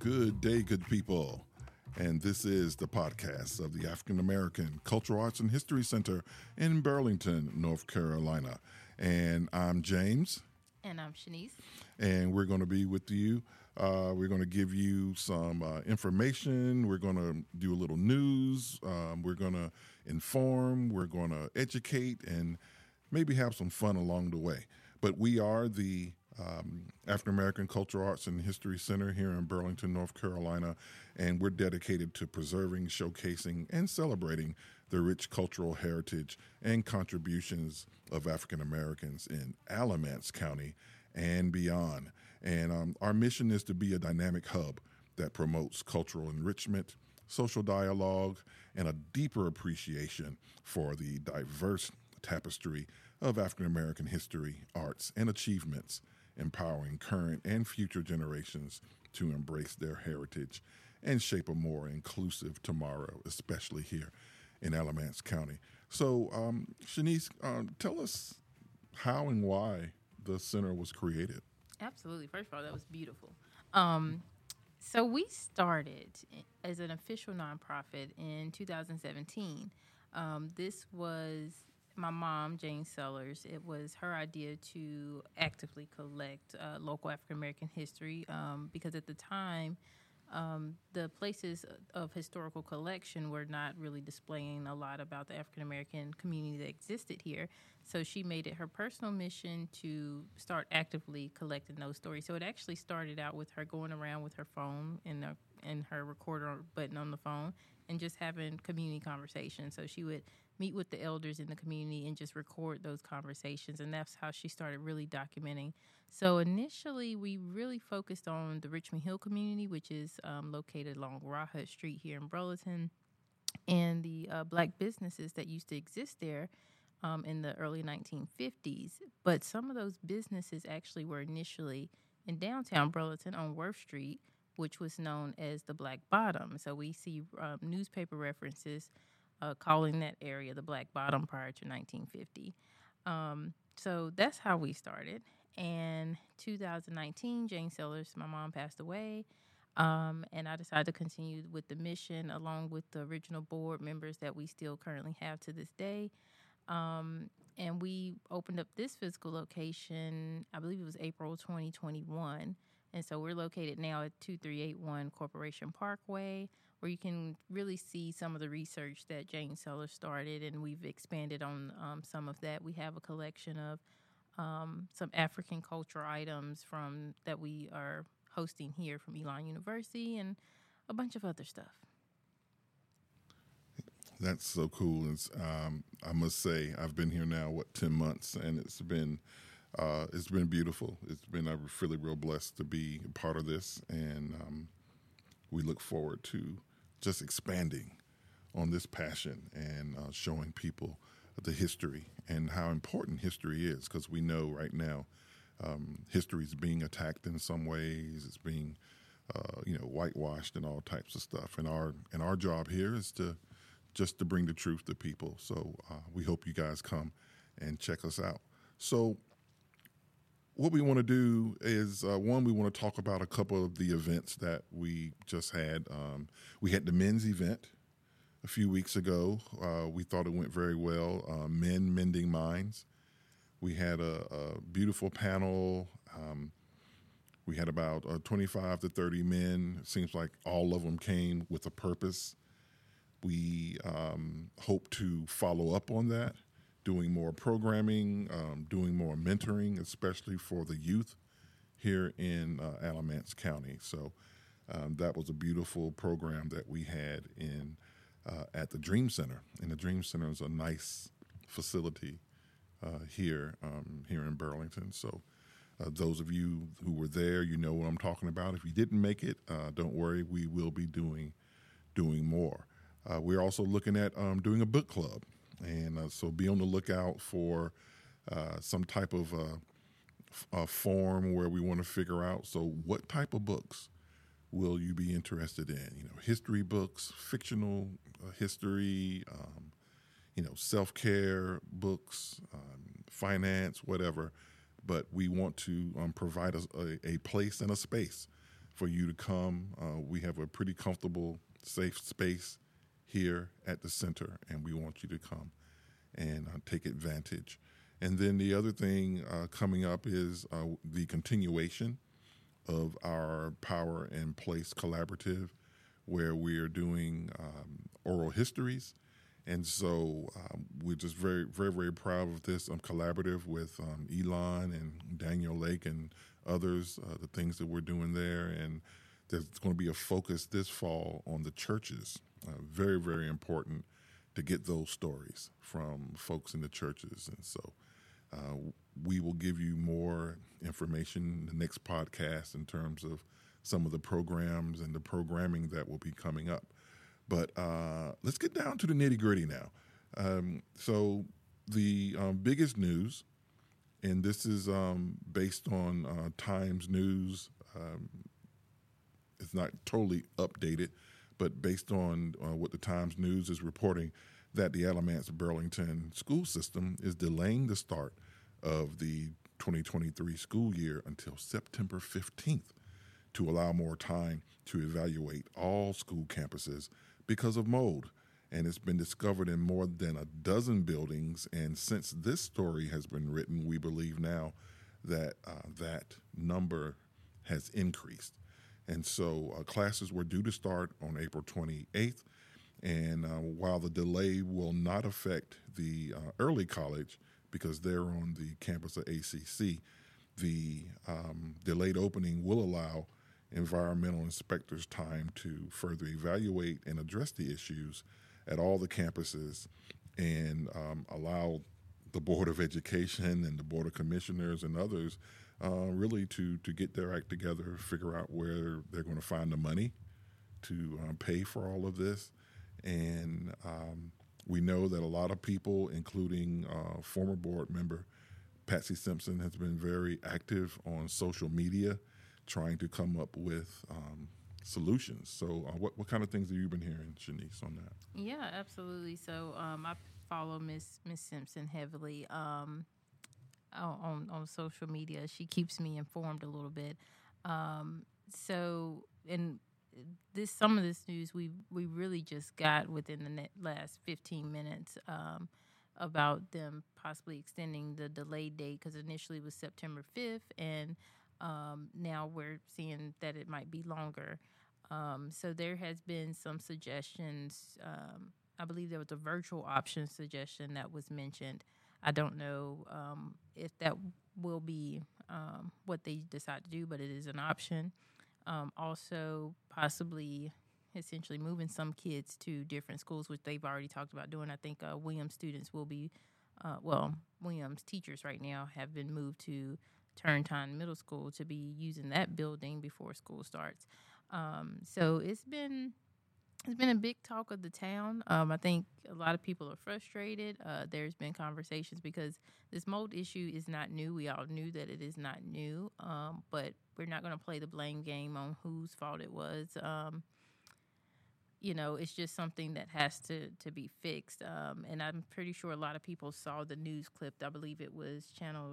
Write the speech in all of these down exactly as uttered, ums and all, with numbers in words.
Good day, good people. And this is the podcast of the African American Cultural Arts and History Center in Burlington, North Carolina. And I'm James. And I'm Shanice. And we're going to be with you. Uh, we're going to give you some uh, information. We're going to do a little news. Um, we're going to inform. We're going to educate and maybe have some fun along the way. But we are the um, African American Cultural Arts and History Center here in Burlington, North Carolina, and we're dedicated to preserving, showcasing, and celebrating the rich cultural heritage and contributions of African Americans in Alamance County and beyond. And um, our mission is to be a dynamic hub that promotes cultural enrichment, social dialogue, and a deeper appreciation for the diverse tapestry of African American history, arts, and achievements, empowering current and future generations to embrace their heritage and shape a more inclusive tomorrow, especially here in Alamance County. So, um, Shanice, um, tell us how and why the center was created. Absolutely. First of all, that was beautiful. Um, so we started as an official nonprofit in two thousand seventeen. Um, this was my mom, Jane Sellers. It was her idea to actively collect uh, local African American history um, because at the time, um, the places of historical collection were not really displaying a lot about the African American community that existed here. So she made it her personal mission to start actively collecting those stories. So it actually started out with her going around with her phone and the, and her recorder button on the phone and just having community conversations. So she would meet with the elders in the community and just record those conversations. And that's how she started really documenting. So initially, we really focused on the Richmond Hill community, which is um, located along Rahat Street here in Burlington, and the uh, black businesses that used to exist there um, in the early nineteen fifties. But some of those businesses actually were initially in downtown Burlington on Worth Street, which was known as the Black Bottom. So we see um, newspaper references Uh, calling that area the Black Bottom prior to nineteen fifty. Um, so that's how we started. And two thousand nineteen, Jane Sellers, my mom, passed away, um, and I decided to continue with the mission along with the original board members that we still currently have to this day. Um, and we opened up this physical location, I believe it was April twenty twenty-one, and so we're located now at two three eight one Corporation Parkway, where you can really see some of the research that Jane Sellers started, and we've expanded on um, some of that. We have a collection of um, some African culture items from that we are hosting here from Elon University and a bunch of other stuff. That's so cool. It's, um, I must say, I've been here now, what, ten months, and it's been uh, it's been beautiful. It's been I'm really real blessed to be a part of this, and um, we look forward to just expanding on this passion and uh, showing people the history and how important history is, because we know right now um, history is being attacked in some ways. It's being, uh, you know, whitewashed and all types of stuff. And our and our job here is to just to bring the truth to people. So uh, we hope you guys come and check us out. So what we want to do is, uh, one, we want to talk about a couple of the events that we just had. Um, we had the men's event a few weeks ago. Uh, we thought it went very well, uh, Men Mending Minds. We had a, a beautiful panel. Um, we had about uh, twenty-five to thirty men. It seems like all of them came with a purpose. We um, hope to follow up on that, doing more programming, um, doing more mentoring, especially for the youth here in uh, Alamance County. So um, that was a beautiful program that we had in uh, at the Dream Center. And the Dream Center is a nice facility uh, here um, here in Burlington. So uh, those of you who were there, you know what I'm talking about. If you didn't make it, uh, don't worry. We will be doing, doing more. Uh, we're also looking at um, doing a book club. And uh, so be on the lookout for uh, some type of uh, f- a form where we want to figure out, so what type of books will you be interested in? You know, history books, fictional uh, history, um, you know, self-care books, um, finance, whatever. But we want to um, provide a, a, a place and a space for you to come. Uh, we have a pretty comfortable, safe space here at the center, and we want you to come and uh, take advantage. And then the other thing uh, coming up is uh, the continuation of our Power and Place Collaborative, where we are doing um, oral histories. And so um, we're just very, very, very proud of this um, collaborative with um, Elon and Daniel Lake and others, uh, the things that we're doing there. And there's going to be a focus this fall on the churches. Uh, very, very important to get those stories from folks in the churches. And so uh, we will give you more information in the next podcast in terms of some of the programs and the programming that will be coming up. But uh, let's get down to the nitty-gritty now. Um, so the um, biggest news, and this is um, based on uh, Times News. Um, it's not totally updated, but based on uh, what the Times News is reporting, that the Alamance-Burlington school system is delaying the start of the twenty twenty-three school year until September fifteenth to allow more time to evaluate all school campuses because of mold. And it's been discovered in more than a dozen buildings. And since this story has been written, we believe now that uh, that number has increased. And so uh, classes were due to start on April twenty-eighth. And uh, while the delay will not affect the uh, early college because they're on the campus of A C C, the um, delayed opening will allow environmental inspectors time to further evaluate and address the issues at all the campuses, and um, allow the Board of Education and the Board of Commissioners and others uh, really to, to get their act together, figure out where they're going to find the money to um, pay for all of this. And um, we know that a lot of people, including uh, former board member Patsy Simpson, has been very active on social media trying to come up with um, solutions. So uh, what, what kind of things have you been hearing, Shanice, on that? Yeah, absolutely. So um, I follow Miss Miss Simpson heavily um, on, on social media. She keeps me informed a little bit. Um, so and this some of this news we we really just got within the last fifteen minutes um, about them possibly extending the delayed date, because initially it was September fifth, and Um, now we're seeing that it might be longer. Um, so there has been some suggestions. Um, I believe there was a virtual option suggestion that was mentioned. I don't know um, if that will be um, what they decide to do, but it is an option. Um, also, possibly essentially moving some kids to different schools, which they've already talked about doing. I think uh, Williams students will be, uh, well, Williams teachers right now have been moved to Turntown Middle School to be using that building before school starts. Um, so it's been it's been a big talk of the town. Um, I think a lot of people are frustrated. Uh, there's been conversations because this mold issue is not new. We all knew that it is not new, um, but we're not going to play the blame game on whose fault it was. Um, you know, it's just something that has to, to be fixed. Um, and I'm pretty sure a lot of people saw the news clip. I believe it was Channel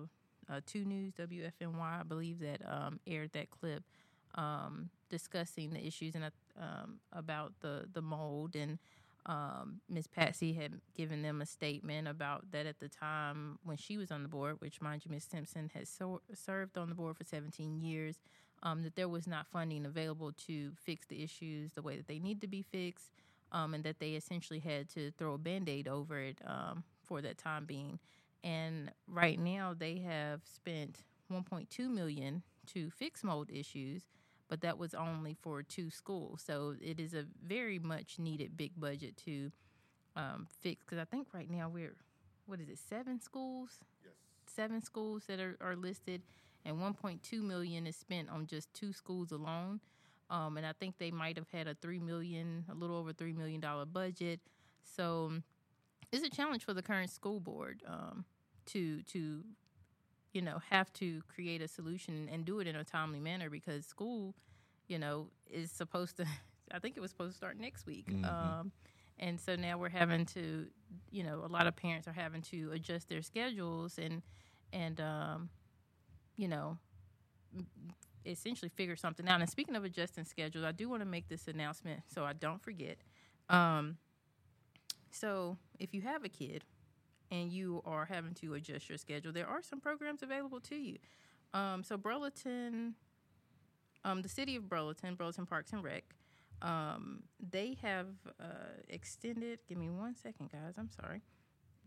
Uh, two News, W F N Y, I believe, that um, aired that clip um, discussing the issues and um, about the, the mold. And um, Miz Patsy had given them a statement about that at the time when she was on the board, which, mind you, Miz Simpson has so- served on the board for seventeen years, um, that there was not funding available to fix the issues the way that they need to be fixed, um, and that they essentially had to throw a Band-Aid over it um, for that time being. And right now they have spent one point two million dollars to fix mold issues, but that was only for two schools. So it is a very much needed big budget to um, fix, because I think right now we're, what is it, seven schools? Yes. Seven schools that are, are listed, and one point two million dollars is spent on just two schools alone. Um, and I think they might have had a three million dollars, a little over three million dollars budget. So it's a challenge for the current school board um, to, to, you know, have to create a solution and do it in a timely manner, because school, you know, is supposed to, I think it was supposed to start next week. Mm-hmm. Um, and so now we're having to, you know, a lot of parents are having to adjust their schedules and, and um, you know, essentially figure something out. And speaking of adjusting schedules, I do want to make this announcement so I don't forget. Um, so if you have a kid and you are having to adjust your schedule, there are some programs available to you. Um, so Burlington, um, the city of Burlington, Burlington Parks and Rec, um, they have uh, extended, give me one second, guys, I'm sorry.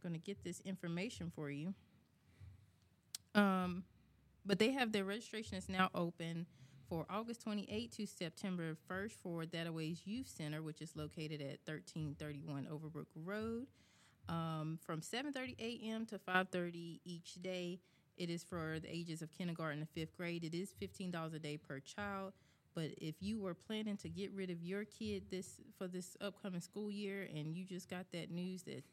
I'm going to get this information for you. Um, but they have their registration is now open for August twenty-eighth to September first for Dataways Youth Center, which is located at thirteen thirty-one Overbrook Road. Um, from seven thirty a.m. to five thirty each day, it is for the ages of kindergarten to fifth grade. It is fifteen dollars a day per child. But if you were planning to get rid of your kid this for this upcoming school year and you just got that news that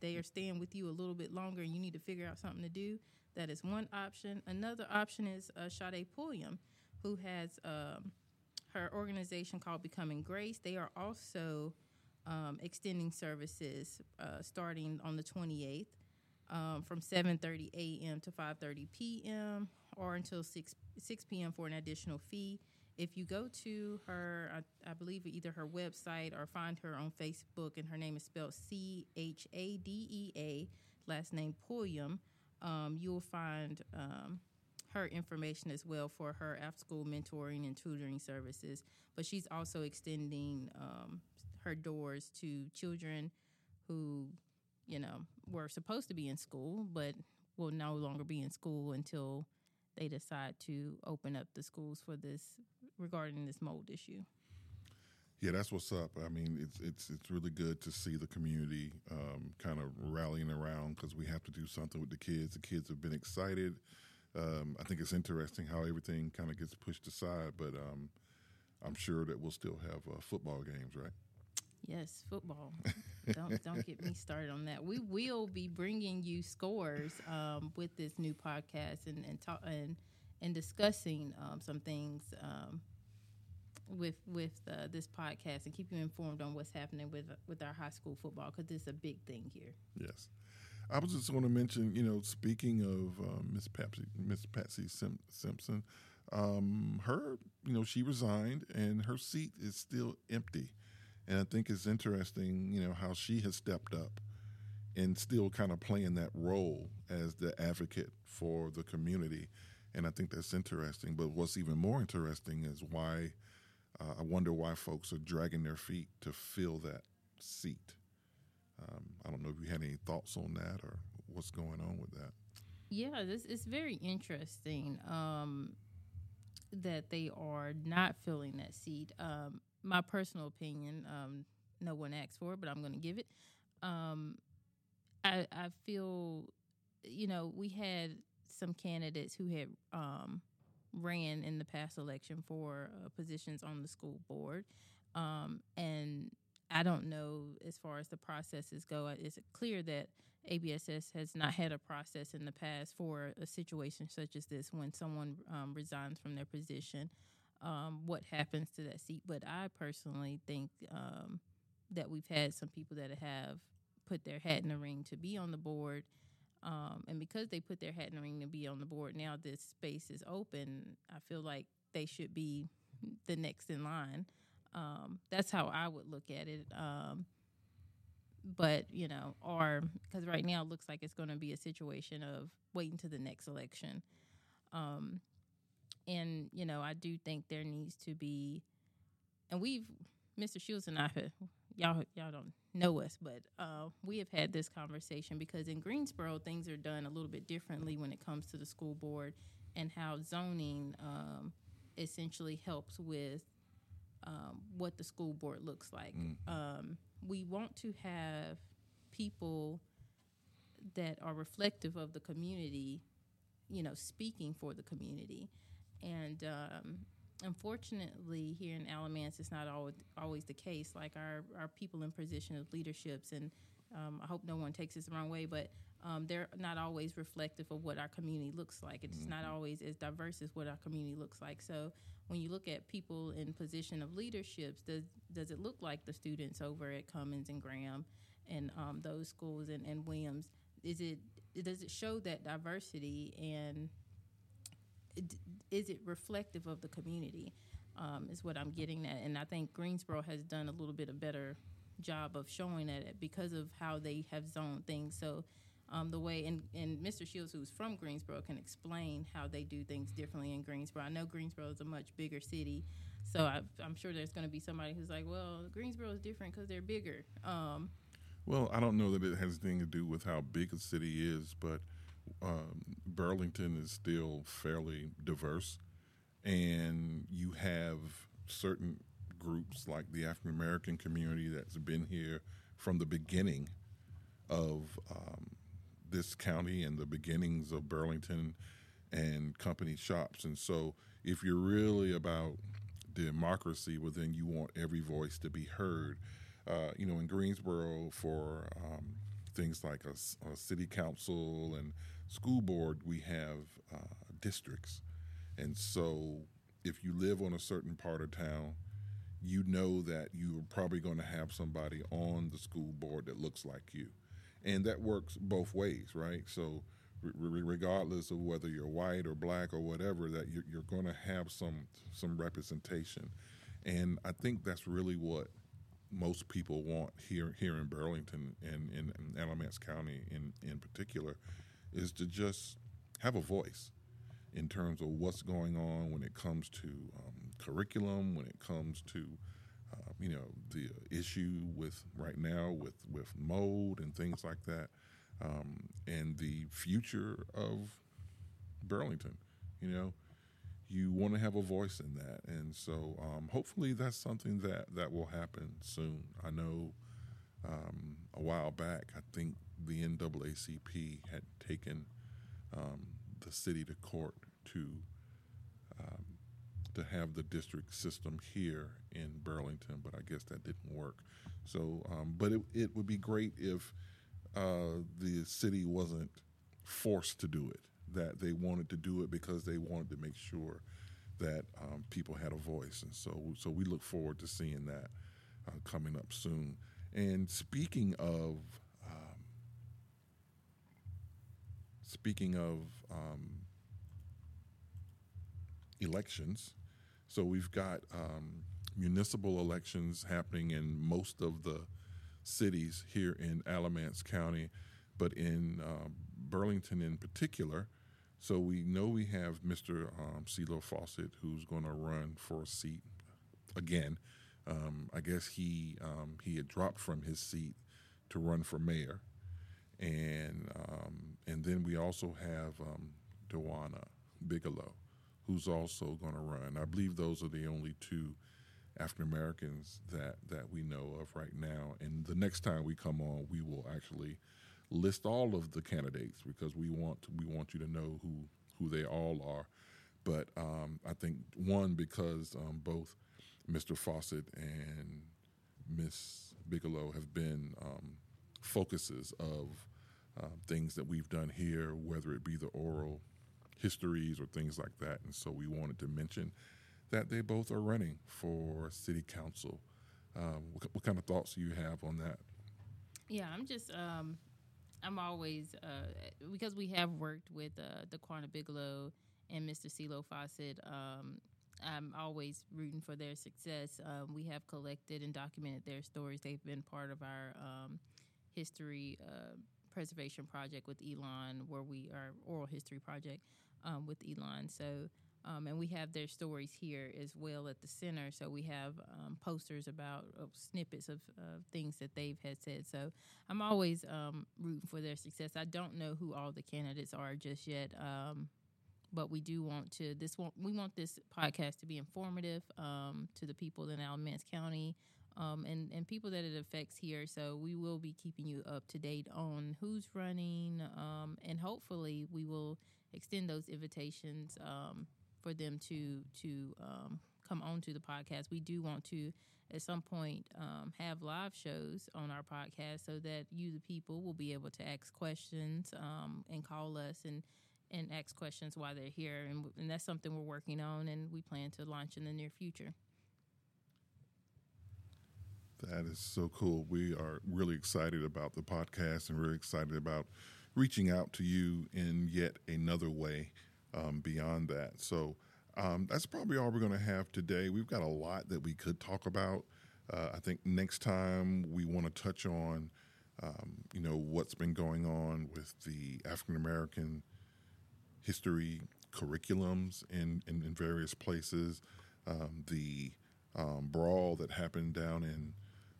they are staying with you a little bit longer and you need to figure out something to do, that is one option. Another option is uh, Shadé Pulliam, who has um, her organization called Becoming Grace. They are also um, extending services uh, starting on the twenty-eighth um, from seven thirty a.m. to five thirty p.m. or until six p.m. for an additional fee. If you go to her, I, I believe either her website or find her on Facebook, and her name is spelled C H A D E A, last name Pulliam, um, you'll find um, her information as well for her after-school mentoring and tutoring services. But she's also extending um, her doors to children who, you know, were supposed to be in school but will no longer be in school until they decide to open up the schools for this regarding this mold issue. Yeah, that's what's up. I mean, it's it's it's really good to see the community um, kind of rallying around because we have to do something with the kids. The kids have been excited. Um, I think it's interesting how everything kind of gets pushed aside, but um, I'm sure that we'll still have uh, football games, right? Yes, football. don't don't get me started on that. We will be bringing you scores um, with this new podcast and and ta- and, and discussing um, some things um, with with uh, this podcast and keep you informed on what's happening with with our high school football because it's a big thing here. Yes, I was just going to mention, you know, speaking of uh, Miss Patsy Miss Patsy Sim- Simpson, um, her you know she resigned and her seat is still empty. And I think it's interesting, you know, how she has stepped up and still kind of playing that role as the advocate for the community. And I think that's interesting. But what's even more interesting is why uh, I wonder why folks are dragging their feet to fill that seat. Um, I don't know if you had any thoughts on that or what's going on with that. Yeah, this it's very interesting um, that they are not filling that seat. Um My personal opinion, um, no one asked for it, but I'm going to give it. Um, I, I feel, you know, we had some candidates who had um, ran in the past election for uh, positions on the school board. Um, and I don't know, as far as the processes go, it's clear that A B S S has not had a process in the past for a situation such as this when someone um, resigns from their position. Um, what happens to that seat. But I personally think um, that we've had some people that have put their hat in the ring to be on the board. Um, and because they put their hat in the ring to be on the board, now this space is open. I feel like they should be the next in line. Um, that's how I would look at it. Um, but, you know, or because right now it looks like it's going to be a situation of waiting to the next election. Um And, you know, I do think there needs to be, and we've, Mister Shields and I, y'all y'all don't know us, but uh, we have had this conversation because in Greensboro, things are done a little bit differently when it comes to the school board and how zoning um, essentially helps with um, what the school board looks like. Mm-hmm. Um, we want to have people that are reflective of the community, you know, speaking for the community. And um, unfortunately, here in Alamance, it's not always, always the case. Like our, our people in position of leaderships, and um, I hope no one takes this the wrong way, but um, they're not always reflective of what our community looks like. It's mm-hmm. not always as diverse as what our community looks like. So when you look at people in position of leaderships, does does it look like the students over at Cummins and Graham and um, those schools and, and Williams? Is it does it show that diversity and d- is it reflective of the community, um, is what I'm getting at. And I think Greensboro has done a little bit of better job of showing that because of how they have zoned things. So um, the way, and, and Mister Shields, who's from Greensboro, can explain how they do things differently in Greensboro. I know Greensboro is a much bigger city, so I, I'm sure there's going to be somebody who's like, well, Greensboro is different because they're bigger. Um, well, I don't know that it has anything to do with how big a city is, but um, Burlington is still fairly diverse, and you have certain groups like the African American community that's been here from the beginning of um, this county and the beginnings of Burlington and company shops. And so if you're really about democracy, well, then you want every voice to be heard. Uh, you know, in Greensboro for um, things like a, a city council and school board, we have uh, districts. And so if you live on a certain part of town, you know that you're probably going to have somebody on the school board that looks like you. And that works both ways, right? So re- regardless of whether you're white or black or whatever, that you're, you're going to have some some representation. And I think that's really what most people want here here in Burlington and in, in Alamance County in, in particular, is to just have a voice in terms of what's going on when it comes to um, curriculum, when it comes to, uh, you know, the issue with right now with, with mold and things like that, um, and the future of Burlington. You know, you want to have a voice in that. And so um, hopefully that's something that, that will happen soon. I know um, a while back, I think the N double A C P had taken um, the city to court to um, to have the district system here in Burlington, but I guess that didn't work. So, um, but it, it would be great if uh, the city wasn't forced to do it, that they wanted to do it because they wanted to make sure that um, people had a voice. And so, so we look forward to seeing that uh, coming up soon. And speaking of um, Speaking of um, elections, so we've got um, municipal elections happening in most of the cities here in Alamance County, but in uh, Burlington in particular. So we know we have Mister Um, Cilo Fawcett, who's going to run for a seat again. Um, I guess he um, he had dropped from his seat to run for mayor. And um, and then we also have um, Dawana Bigelow, who's also going to run. I believe those are the only two African Americans that, that we know of right now. And the next time we come on, we will actually list all of the candidates because we want to, we want you to know who, who they all are. But um, I think one because um, both Mister Fawcett and Miss Bigelow have been Um, focuses of uh, things that we've done here, whether it be the oral histories or things like that. And so we wanted to mention that they both are running for city council. Um, what, what kind of thoughts do you have on that? Yeah, I'm just, um, I'm always, uh, because we have worked with uh, Dawana Bigelow and Mister Cilo Fawcett, um, I'm always rooting for their success. Um, we have collected and documented their stories. They've been part of our um history uh, preservation project with Elon, where we are oral history project um, with Elon. So, um, and we have their stories here as well at the center. So we have um, posters about uh, snippets of uh, things that they've had said. So I'm always um, rooting for their success. I don't know who all the candidates are just yet, um, but we do want to, this want, we want this podcast to be informative um, to the people in Alamance County, Um, and, and people that it affects here. So we will be keeping you up to date on who's running, um, and hopefully we will extend those invitations um, for them to to um, come on to the podcast. We do want to, at some point, um, have live shows on our podcast so that you, the people, will be able to ask questions um, and call us and, and ask questions while they're here. And, and that's something we're working on and we plan to launch in the near future. That is so cool. We are really excited about the podcast and really excited about reaching out to you in yet another way um, beyond that. So um, that's probably all we're going to have today. We've got a lot that we could talk about. Uh, I think next time we want to touch on, um, you know, what's been going on with the African American history curriculums in, in, in various places, um, the um, brawl that happened down in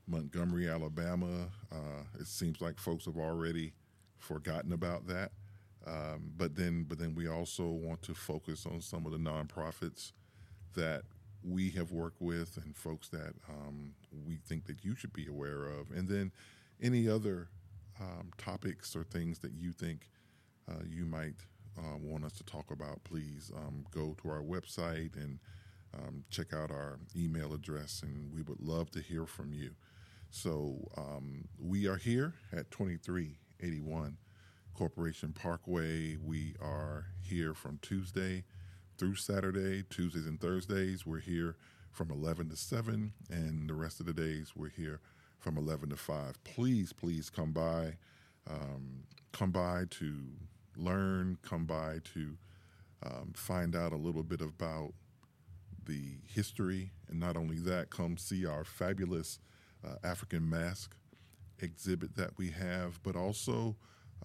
Montgomery, Alabama. Uh, it seems like folks have already forgotten about that. Um, but then, but then we also want to focus on some of the nonprofits that we have worked with and folks that um, we think that you should be aware of. And then any other um, topics or things that you think uh, you might uh, want us to talk about, please um, go to our website and um, check out our email address, and we would love to hear from you. So um, we are here at twenty-three eighty-one Corporation Parkway. We are here from Tuesday through Saturday. Tuesdays and Thursdays, we're here from eleven to seven, and the rest of the days we're here from eleven to five. Please, please come by. Um, come by to learn. Come by to um, find out a little bit about the history. And not only that, come see our fabulous uh, African mask exhibit that we have, but also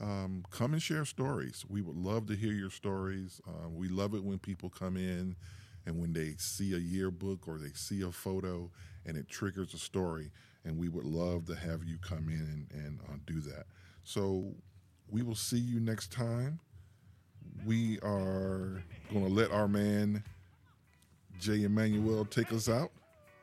um, come and share stories. We would love to hear your stories. Uh, we love it when people come in and when they see a yearbook or they see a photo and it triggers a story, and we would love to have you come in and, and uh, do that. So we will see you next time. We are going to let our man Jay Emmanuel take us out.